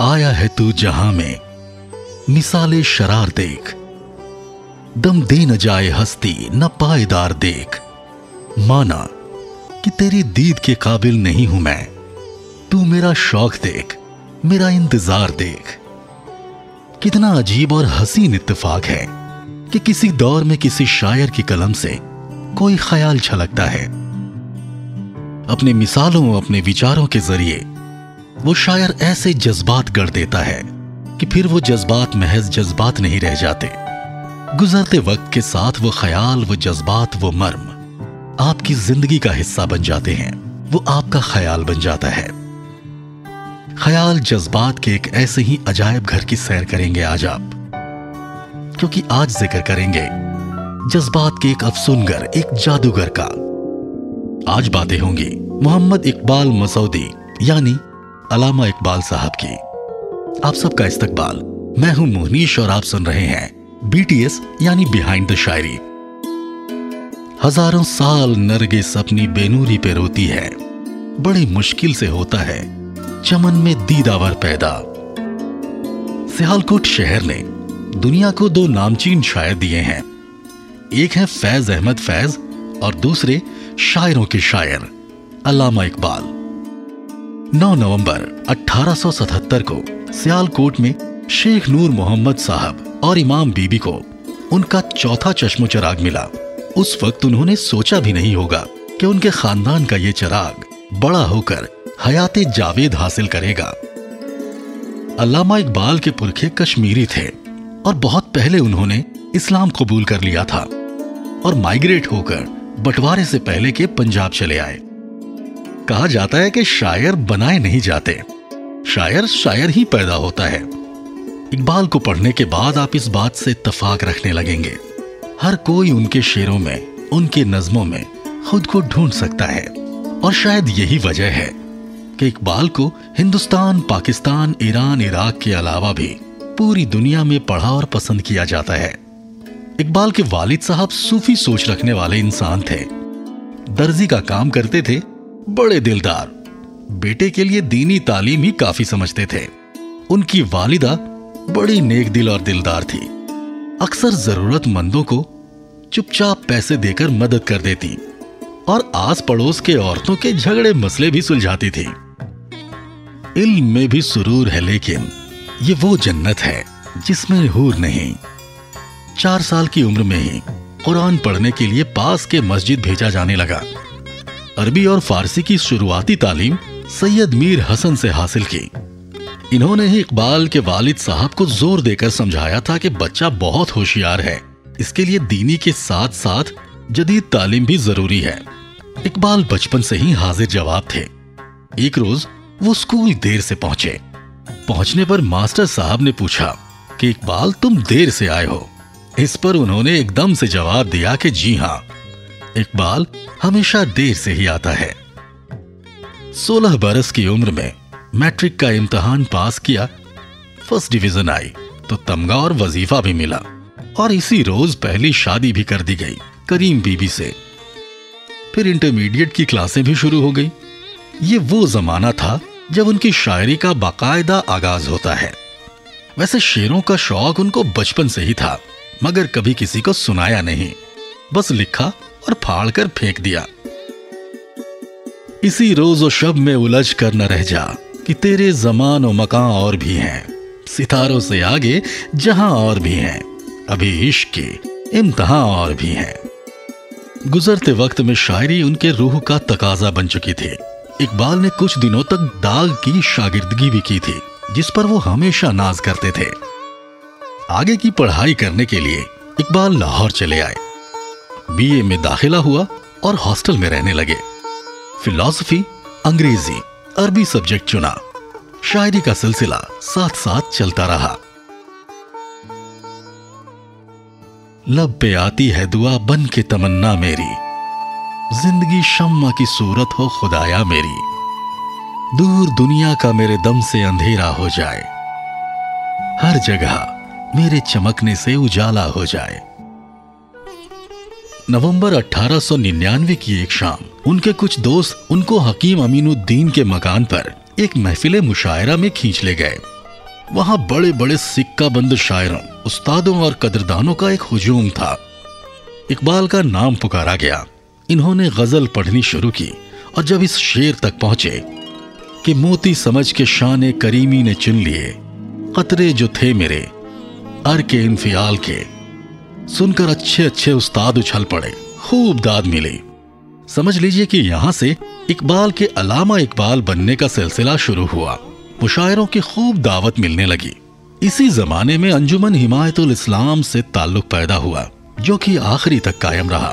आया है तू जहां में मिसाले शरार देख, दम दे न जाए हस्ती न पायदार देख। माना कि तेरी दीद के काबिल नहीं हूं मैं, तू मेरा शौक देख मेरा इंतजार देख। कितना अजीब और हसीन इत्तेफाक है कि किसी दौर में किसी शायर की कलम से कोई ख्याल छलकता है। अपने मिसालों अपने विचारों के जरिए वो शायर ऐसे जज्बात गढ़ देता है कि फिर वो जज्बात महज जज्बात नहीं रह जाते। गुजरते वक्त के साथ वो ख्याल वो जज्बात वो मर्म आपकी जिंदगी का हिस्सा बन जाते हैं, वो आपका ख्याल बन जाता है। ख्याल जज्बात के एक ऐसे ही अजायब घर की सैर करेंगे आज आप, क्योंकि आज जिक्र करेंगे जज्बात के एक अफसुनगर एक जादूगर का। आज बातें होंगी मोहम्मद इकबाल मसौदी यानी अल्लामा इकबाल साहब की। आप सबका इस्तकबाल, मैं हूं मोहनीश और आप सुन रहे हैं बीटीएस यानी बिहाइंड द शायरी। हजारों साल नरगिस अपनी बेनूरी पे रोती है, बड़ी मुश्किल से होता है चमन में दीदावर पैदा। सियालकोट शहर ने दुनिया को दो नामचीन शायर दिए हैं, एक है फैज अहमद फैज और दूसरे शायरों के शायर अल्लामा इकबाल। 9 नवंबर 1877 को सियालकोट में शेख नूर मोहम्मद साहब और इमाम बीबी को उनका चौथा चश्मो चराग मिला। उस वक्त उन्होंने सोचा भी नहीं होगा कि उनके खानदान का ये चराग बड़ा होकर हयाते जावेद हासिल करेगा। अल्लामा इकबाल के पुरखे कश्मीरी थे और बहुत पहले उन्होंने इस्लाम कबूल कर लिया था और माइग्रेट होकर बंटवारे से पहले के पंजाब चले आए। कहा जाता है कि शायर बनाए नहीं जाते, शायर शायर ही पैदा होता है। इकबाल को पढ़ने के बाद आप इस बात से इत्तफाक रखने लगेंगे, हर कोई उनके शेरों में उनके नज्मों में खुद को ढूंढ सकता है। और शायद यही वजह है कि इकबाल को हिंदुस्तान पाकिस्तान ईरान इराक के अलावा भी पूरी दुनिया में पढ़ा और पसंद किया जाता है। इकबाल के वालिद साहब सूफी सोच रखने वाले इंसान थे, दर्जी का काम करते थे, बड़े दिलदार, बेटे के लिए दीनी तालीम ही काफी समझते थे। उनकी वालिदा बड़ी नेक दिल और दिलदार थी, अक्सर जरूरतमंदों को चुपचाप पैसे देकर मदद कर देती और आस पड़ोस के औरतों के झगड़े मसले भी सुलझाती थी। इल्म में भी सुरूर है, लेकिन ये वो जन्नत है जिसमें हूर नहीं। 4 साल की उम्र में ही कुरान पढ़ने के लिए पास के मस्जिद भेजा जाने लगा। अरबी और फारसी की शुरुआती तालीम सैयद मीर हसन से हासिल की। इन्होंने ही इकबाल के वालिद साहब को जोर देकर समझाया था कि बच्चा बहुत होशियार है, इसके लिए दीनी के साथ साथ जदीद तालीम भी जरूरी है। इकबाल बचपन से ही हाजिर जवाब थे। एक रोज वो स्कूल देर से पहुंचे। पहुंचने पर मास्टर साहब ने पूछा कि इकबाल तुम देर से आए हो। इस पर उन्होंने एकदम से जवाब दिया कि जी हाँ, इकबाल हमेशा देर से ही आता है। 16 बरस की उम्र में मैट्रिक का इम्तिहान पास किया, फर्स्ट डिवीजन आई तो तमगा और वजीफा भी मिला और इसी रोज पहली शादी भी कर दी गई करीम बीबी से। फिर इंटरमीडिएट की क्लासें भी शुरू हो गई। ये वो जमाना था जब उनकी शायरी का बाकायदा आगाज होता है। वैसे शेरों का शौक उनको बचपन से ही था, मगर कभी किसी को सुनाया नहीं, बस लिखा और फाड़ कर फेंक दिया। इसी रोज और शब में उलझ कर न रह जा कि तेरे जमान और मकान और भी हैं, सितारों से आगे जहां और भी हैं, अभी इश्क के इम्तहां और भी हैं। गुजरते वक्त में शायरी उनके रूह का तकाजा बन चुकी थी। इकबाल ने कुछ दिनों तक दाग की शागिर्दगी भी की थी, जिस पर वो हमेशा नाज करते थे। आगे की पढ़ाई करने के लिए इकबाल लाहौर चले आए, बीए में दाखिला हुआ और हॉस्टल में रहने लगे। फिलॉसफी अंग्रेजी अरबी सब्जेक्ट चुना। शायरी का सिलसिला साथ साथ चलता रहा। लब पे आती है दुआ बन के तमन्ना मेरी, जिंदगी शम्मा की सूरत हो खुदाया मेरी, दूर दुनिया का मेरे दम से अंधेरा हो जाए, हर जगह मेरे चमकने से उजाला हो जाए। नवंबर 1899 की एक शाम उनके कुछ दोस्त उनको हकीम अमीनुद्दीन के मकान पर एक महफिल मुशायरा में खींच ले गए। वहाँ बड़े बड़े सिक्का बंद शायरों, उस्तादों और कदरदानों का एक हुजूम था। इकबाल का नाम पुकारा गया। इन्होंने गजल पढ़नी शुरू की और जब इस शेर तक पहुंचे कि मोती समझ के शान करीमी ने चुन लिए कतरे जो थे मेरे अर के इन्फियाल के, सुनकर अच्छे अच्छे उस्ताद उछल पड़े, खूब दाद मिली। समझ लीजिए कि यहाँ से इकबाल के अलामा इकबाल बनने का सिलसिला शुरू हुआ। मुशायरों की खूब दावत मिलने लगी। इसी जमाने में अंजुमन हिमायत-उल-इस्लाम से ताल्लुक पैदा हुआ जो कि आखिरी तक कायम रहा।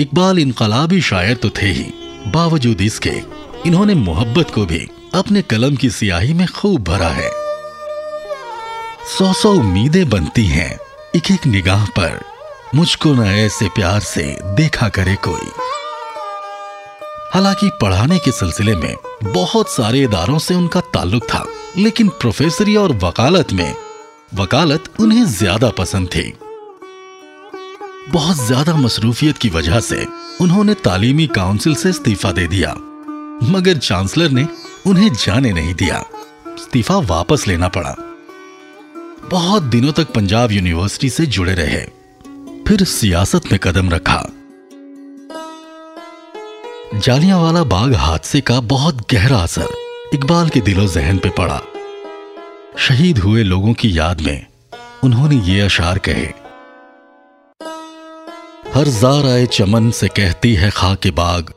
इकबाल इनकलाबी शायर तो थे ही, बावजूद इसके इन्होंने मोहब्बत को भी अपने कलम की स्याही में खूब भरा है। 100 उम्मीदें बनती हैं एक एक निगाह पर, मुझको न ऐसे प्यार से देखा करे कोई। हालांकि पढ़ाने के सिलसिले में बहुत सारे इदारों से उनका ताल्लुक था, लेकिन प्रोफेसरी और वकालत उन्हें ज्यादा पसंद थी। बहुत ज्यादा मसरूफियत की वजह से उन्होंने तालीमी काउंसिल से इस्तीफा दे दिया, मगर चांसलर ने उन्हें जाने नहीं दिया। इस्तीफा वापस लेना पड़ा। बहुत दिनों तक पंजाब यूनिवर्सिटी से जुड़े रहे, फिर सियासत में कदम रखा। जालियांवाला बाग हादसे का बहुत गहरा असर इकबाल के दिलो जहन पे पड़ा। शहीद हुए लोगों की याद में उन्होंने ये अशार कहे, हर ज़ार आए चमन से कहती है खाके बाग,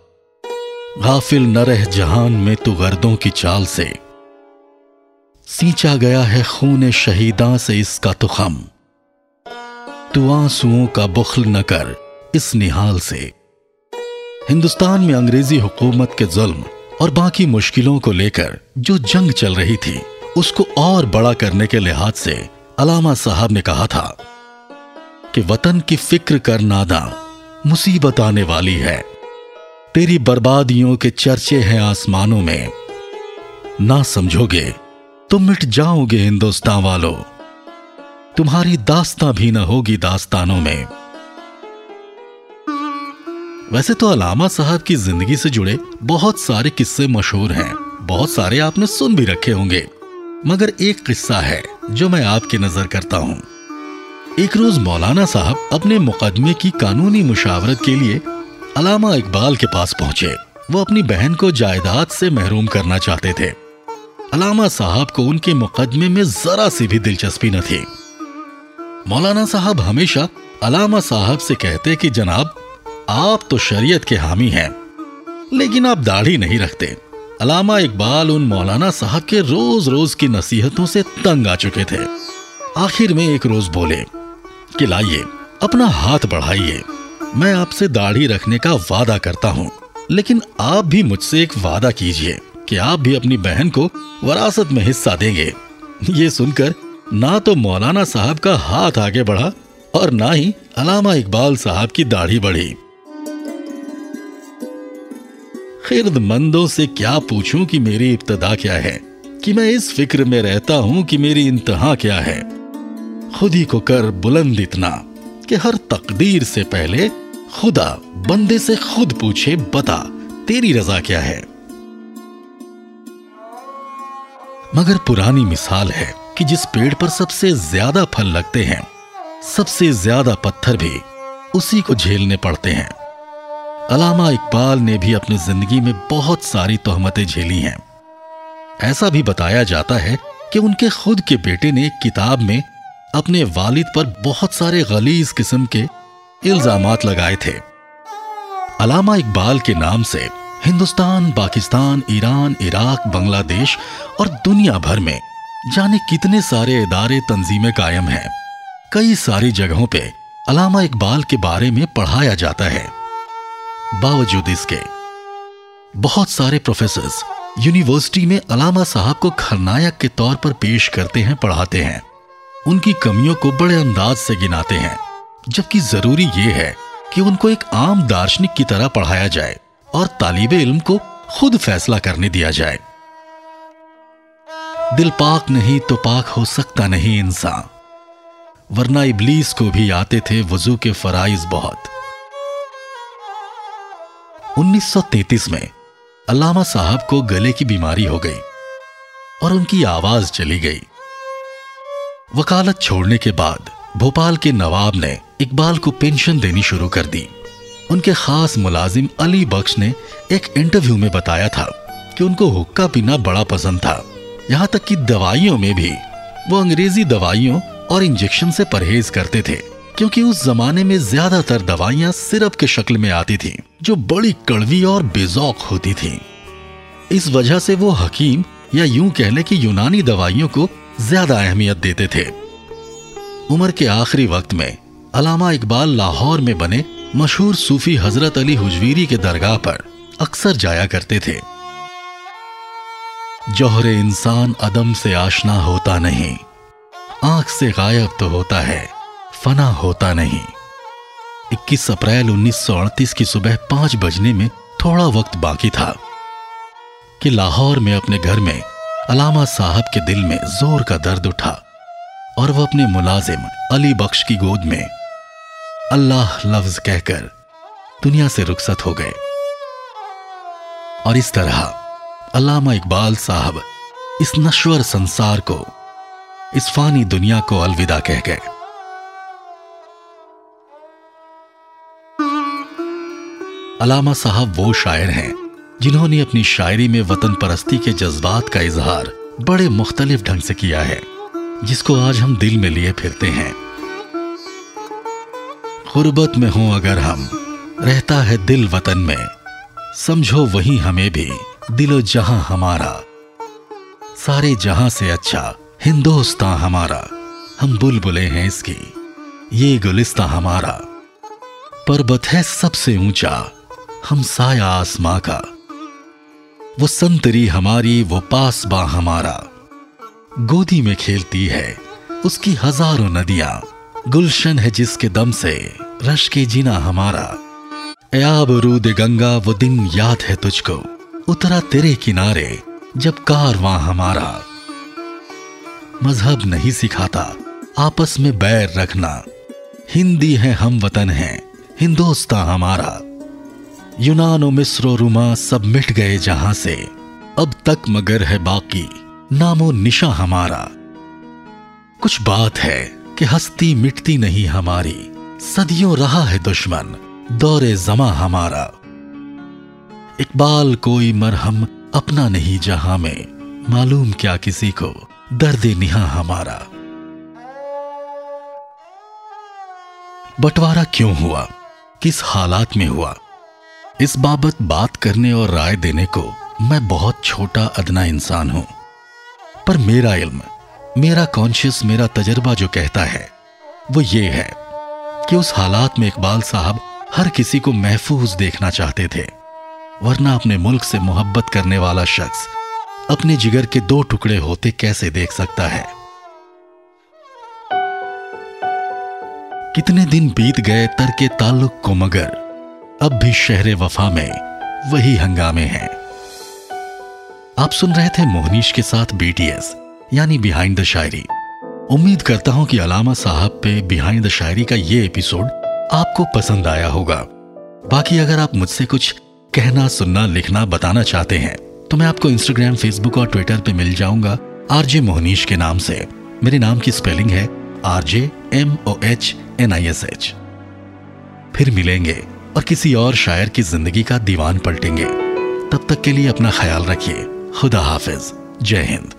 गाफिल न रह जहान में तू गर्दों की चाल से, सींचा गया है खून शहीदां से इसका तो खम, तू आंसुओं का बुखल न कर इस निहाल से। हिंदुस्तान में अंग्रेजी हुकूमत के जुल्म और बाकी मुश्किलों को लेकर जो जंग चल रही थी, उसको और बड़ा करने के लिहाज से अलामा साहब ने कहा था कि वतन की फिक्र कर नादा, मुसीबत आने वाली है, तेरी बर्बादियों के चर्चे हैं आसमानों में, ना समझोगे तुम मिट जाओगे हिंदुस्तान वालों, तुम्हारी दास्तां भी ना होगी दास्तानों में। वैसे तो अलामा साहब की जिंदगी से जुड़े बहुत सारे किस्से मशहूर हैं, बहुत सारे आपने सुन भी रखे होंगे, मगर एक किस्सा है जो मैं आपकी नजर करता हूं। एक रोज मौलाना साहब अपने मुकदमे की कानूनी मुशावरत के लिए अलामा इकबाल के पास पहुंचे। वो अपनी बहन को जायदाद से महरूम करना चाहते थे। अलामा साहब को उनके मुकदमे में जरा सी भी दिलचस्पी न थी। मौलाना साहब हमेशा अलामा साहब से कहते कि जनाब, आप तो शरीयत के हामी हैं, लेकिन आप दाढ़ी नहीं रखते। अलामा इकबाल उन मौलाना साहब के रोज रोज की नसीहतों से तंग आ चुके थे। आखिर में एक रोज बोले कि लाइए अपना हाथ बढ़ाइए, मैं आपसे दाढ़ी रखने का वादा करता हूँ, लेकिन आप भी मुझसे एक वादा कीजिए कि आप भी अपनी बहन को वरासत में हिस्सा देंगे। ये सुनकर ना तो मौलाना साहब का हाथ आगे बढ़ा और ना ही अलामा इकबाल साहब की दाढ़ी बढ़ी। खिरदमंदों से क्या पूछूं कि मेरी इब्तदा क्या है, कि मैं इस फिक्र में रहता हूँ कि मेरी इंतहा क्या है। खुद ही को कर बुलंद इतना कि हर तकदीर से पहले खुदा बंदे से खुद पूछे, बता तेरी रजा क्या है। मगर पुरानी मिसाल है कि जिस पेड़ पर सबसे ज्यादा फल लगते हैं, सबसे ज्यादा पत्थर भी उसी को झेलने पड़ते हैं। अलामा इकबाल ने भी अपनी जिंदगी में बहुत सारी तोहमतें झेली हैं। ऐसा भी बताया जाता है कि उनके खुद के बेटे ने एक किताब में अपने वालिद पर बहुत सारे गलीज किस्म के इल्जामात लगाए थे। अलामा इकबाल के नाम से हिंदुस्तान, पाकिस्तान, ईरान, इराक, बांग्लादेश और दुनिया भर में जाने कितने सारे इदारे, तंजीमें कायम हैं। कई सारी जगहों पे अलामा इकबाल के बारे में पढ़ाया जाता है। बावजूद इसके बहुत सारे प्रोफेसर्स यूनिवर्सिटी में अलामा साहब को खलनायक के तौर पर पेश करते हैं, पढ़ाते हैं, उनकी कमियों को बड़े अंदाज से गिनाते हैं, जबकि जरूरी यह है कि उनको एक आम दार्शनिक की तरह पढ़ाया जाए और तालिबे इल्म को खुद फैसला करने दिया जाए। दिल पाक नहीं तो पाक हो सकता नहीं इंसान, वरना इबलीस को भी आते थे वजू के फराइज बहुत। 1933 में अल्लामा साहब को गले की बीमारी हो गई। और उनकी आवाज चली गई। वकालत छोड़ने के बाद भोपाल के नवाब ने इकबाल को पेंशन देनी शुरू कर दी। उनके खास मुलाजिम अली बख्श ने एक इंटरव्यू में बताया था कि उनको हुक्का पीना बड़ा पसंद था, यहाँ तक कि दवाइयों में भी। वो अंग्रेजी दवाइयों और इंजेक्शन से परहेज करते थे क्योंकि उस जमाने में ज्यादातर दवाइयाँ सिरप के शक्ल में आती थीं, जो बड़ी कड़वी और बेजौक होती थीं। इस वजह से वो हकीम या यूं कहने की यूनानी दवाइयों को ज्यादा अहमियत देते थे। उम्र के आखिरी वक्त में अल्लामा इकबाल लाहौर में बने मशहूर सूफी हजरत अली हुजवीरी के दरगाह पर अक्सर जाया करते थे। जौहरे इंसान अदम से आशना होता नहीं, आंख से गायब तो होता है, फना होता नहीं। 21 अप्रैल 1938 की सुबह 5 बजने में थोड़ा वक्त बाकी था कि लाहौर में अपने घर में अल्लामा साहब के दिल में जोर का दर्द उठा और वह अपने मुलाजिम अली बख्श की गोद में अल्लाह लफ्ज कहकर दुनिया से रुखसत हो गए। और इस तरह अल्लामा इकबाल साहब इस नश्वर संसार को, इस फानी दुनिया को अलविदा कह गए। अल्लामा साहब वो शायर हैं जिन्होंने अपनी शायरी में वतन परस्ती के जज्बात का इजहार बड़े मुख्तलिफ ढंग से किया है, जिसको आज हम दिल में लिए फिरते हैं। गुर्बत में हों अगर हम, रहता है दिल वतन में, समझो वही हमें भी दिलो जहां हमारा, सारे जहां से अच्छा हिंदोस्तां हमारा, हम बुलबुले हैं इसकी ये गुलिस्तां हमारा, पर्वत है सबसे ऊंचा हम साया आसमां का, वो संतरी हमारी वो पासबां हमारा, गोदी में खेलती है उसकी हजारों नदियां, गुलशन है जिसके दम से रश के जीना हमारा, याब रूद गंगा वो दिन याद है तुझको, उतरा तेरे किनारे जब कारवां हमारा, मजहब नहीं सिखाता आपस में बैर रखना, हिंदी है हम वतन है हिंदोस्तां हमारा, यूनान व मिस्र रुमा सब मिट गए जहां से, अब तक मगर है बाकी नामो निशा हमारा, कुछ बात है कि हस्ती मिटती नहीं हमारी, सदियों रहा है दुश्मन दौरे जमा हमारा, इकबाल कोई मरहम अपना नहीं जहां में, मालूम क्या किसी को दर्दे निहा हमारा। बंटवारा क्यों हुआ, किस हालात में हुआ, इस बाबत बात करने और राय देने को मैं बहुत छोटा अदना इंसान हूं, पर मेरा इल्म, मेरा कॉन्शियस, मेरा तजर्बा जो कहता है वो ये है कि उस हालात में इकबाल साहब हर किसी को महफूज देखना चाहते थे, वरना अपने मुल्क से मोहब्बत करने वाला शख्स अपने जिगर के 2 टुकड़े होते कैसे देख सकता है। कितने दिन बीत गए तरके ताल्लुक को, मगर अब भी शहरे वफा में वही हंगामे हैं। आप सुन रहे थे मोहनीश के साथ BTS यानी बिहाइंड द शायरी। उम्मीद करता हूं कि अल्लामा साहब पे बिहाइंड द शायरी का ये एपिसोड आपको पसंद आया होगा। बाकी अगर आप मुझसे कुछ कहना, सुनना, लिखना, बताना चाहते हैं तो मैं आपको इंस्टाग्राम, फेसबुक और ट्विटर पे मिल जाऊंगा RJ मोहनीश के नाम से। मेरे नाम की स्पेलिंग है RJ MOHNISH। फिर मिलेंगे और किसी और शायर की जिंदगी का दीवान पलटेंगे। तब तक के लिए अपना ख्याल रखिए। खुदा हाफिज। जय हिंद।